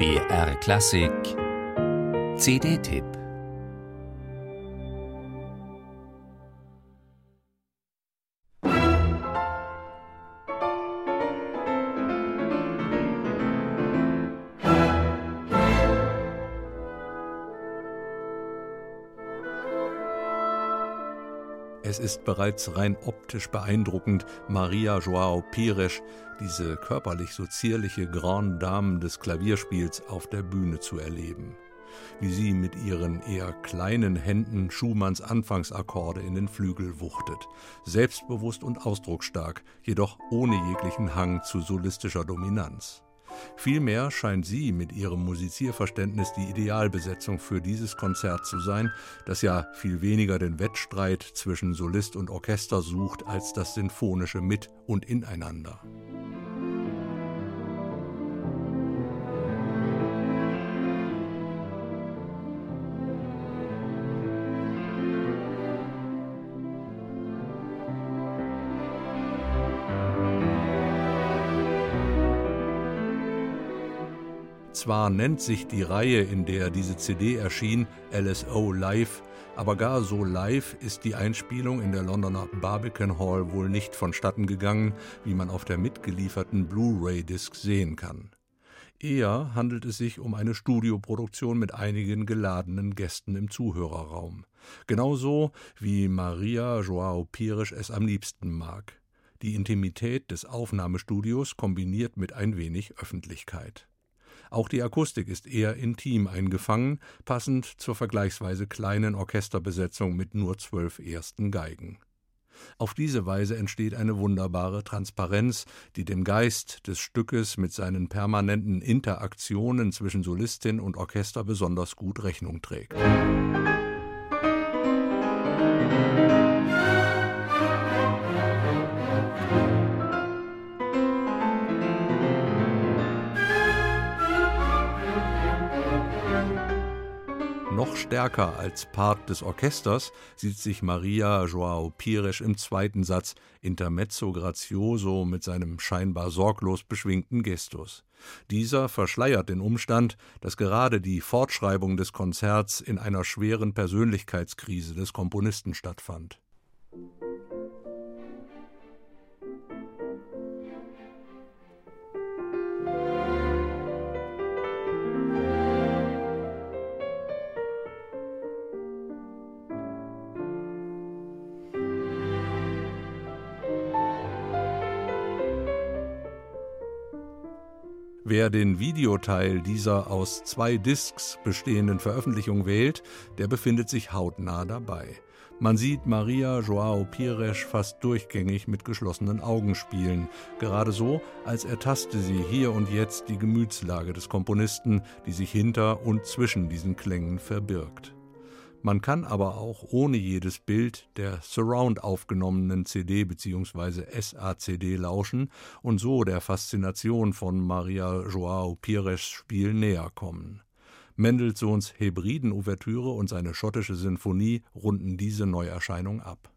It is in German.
BR Klassik CD-Tipp. Es ist bereits rein optisch beeindruckend, Maria João Pires, diese körperlich so zierliche Grande Dame des Klavierspiels, auf der Bühne zu erleben. Wie sie mit ihren eher kleinen Händen Schumanns Anfangsakkorde in den Flügel wuchtet. Selbstbewusst und ausdrucksstark, jedoch ohne jeglichen Hang zu solistischer Dominanz. Vielmehr scheint sie mit ihrem Musizierverständnis die Idealbesetzung für dieses Konzert zu sein, das ja viel weniger den Wettstreit zwischen Solist und Orchester sucht, als das Sinfonische mit und ineinander. Zwar nennt sich die Reihe, in der diese CD erschien, LSO Live, aber gar so live ist die Einspielung in der Londoner Barbican Hall wohl nicht vonstatten gegangen, wie man auf der mitgelieferten Blu-ray-Disc sehen kann. Eher handelt es sich um eine Studioproduktion mit einigen geladenen Gästen im Zuhörerraum. Genauso wie Maria João Pires es am liebsten mag. Die Intimität des Aufnahmestudios kombiniert mit ein wenig Öffentlichkeit. Auch die Akustik ist eher intim eingefangen, passend zur vergleichsweise kleinen Orchesterbesetzung mit nur 12 ersten Geigen. Auf diese Weise entsteht eine wunderbare Transparenz, die dem Geist des Stückes mit seinen permanenten Interaktionen zwischen Solistin und Orchester besonders gut Rechnung trägt. Noch stärker als Part des Orchesters sieht sich Maria João Pires im zweiten Satz Intermezzo Grazioso mit seinem scheinbar sorglos beschwingten Gestus. Dieser verschleiert den Umstand, dass gerade die Fortschreibung des Konzerts in einer schweren Persönlichkeitskrise des Komponisten stattfand. Wer den Videoteil dieser aus 2 Discs bestehenden Veröffentlichung wählt, der befindet sich hautnah dabei. Man sieht Maria João Pires fast durchgängig mit geschlossenen Augen spielen, gerade so, als ertaste sie hier und jetzt die Gemütslage des Komponisten, die sich hinter und zwischen diesen Klängen verbirgt. Man kann aber auch ohne jedes Bild der Surround aufgenommenen CD bzw. SACD lauschen und so der Faszination von Maria João Pires Spiel näher kommen. Mendelssohns Hebridenouvertüre und seine schottische Sinfonie runden diese Neuerscheinung ab.